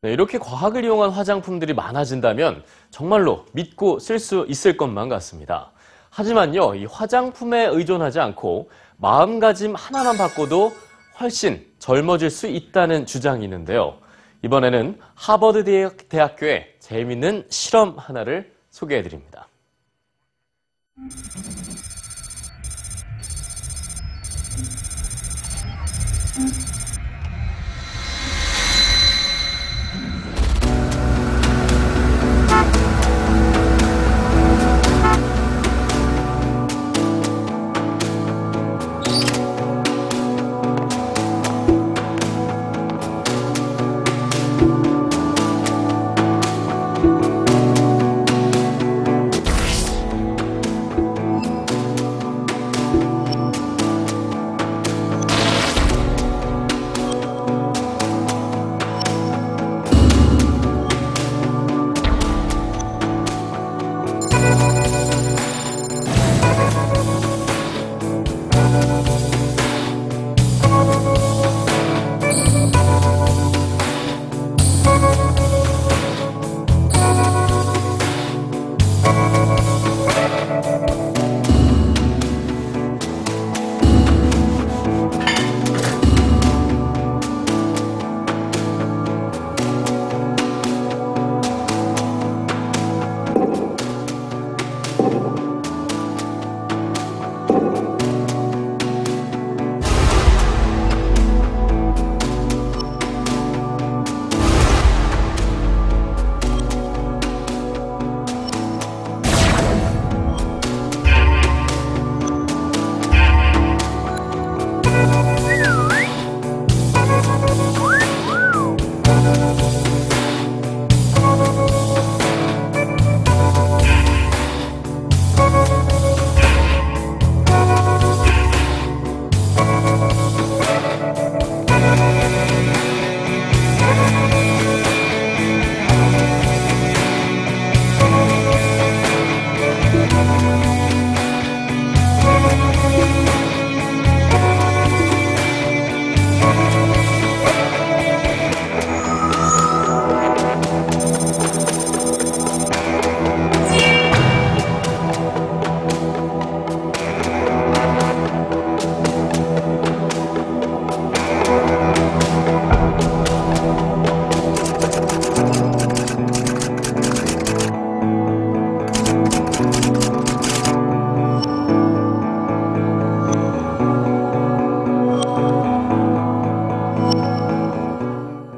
네, 이렇게 과학을 이용한 화장품들이 많아진다면 정말로 믿고 쓸 수 있을 것만 같습니다. 하지만요, 이 화장품에 의존하지 않고 마음가짐 하나만 바꿔도 훨씬 젊어질 수 있다는 주장이 있는데요. 이번에는 하버드 대학교의 재미있는 실험 하나를 소개해드립니다.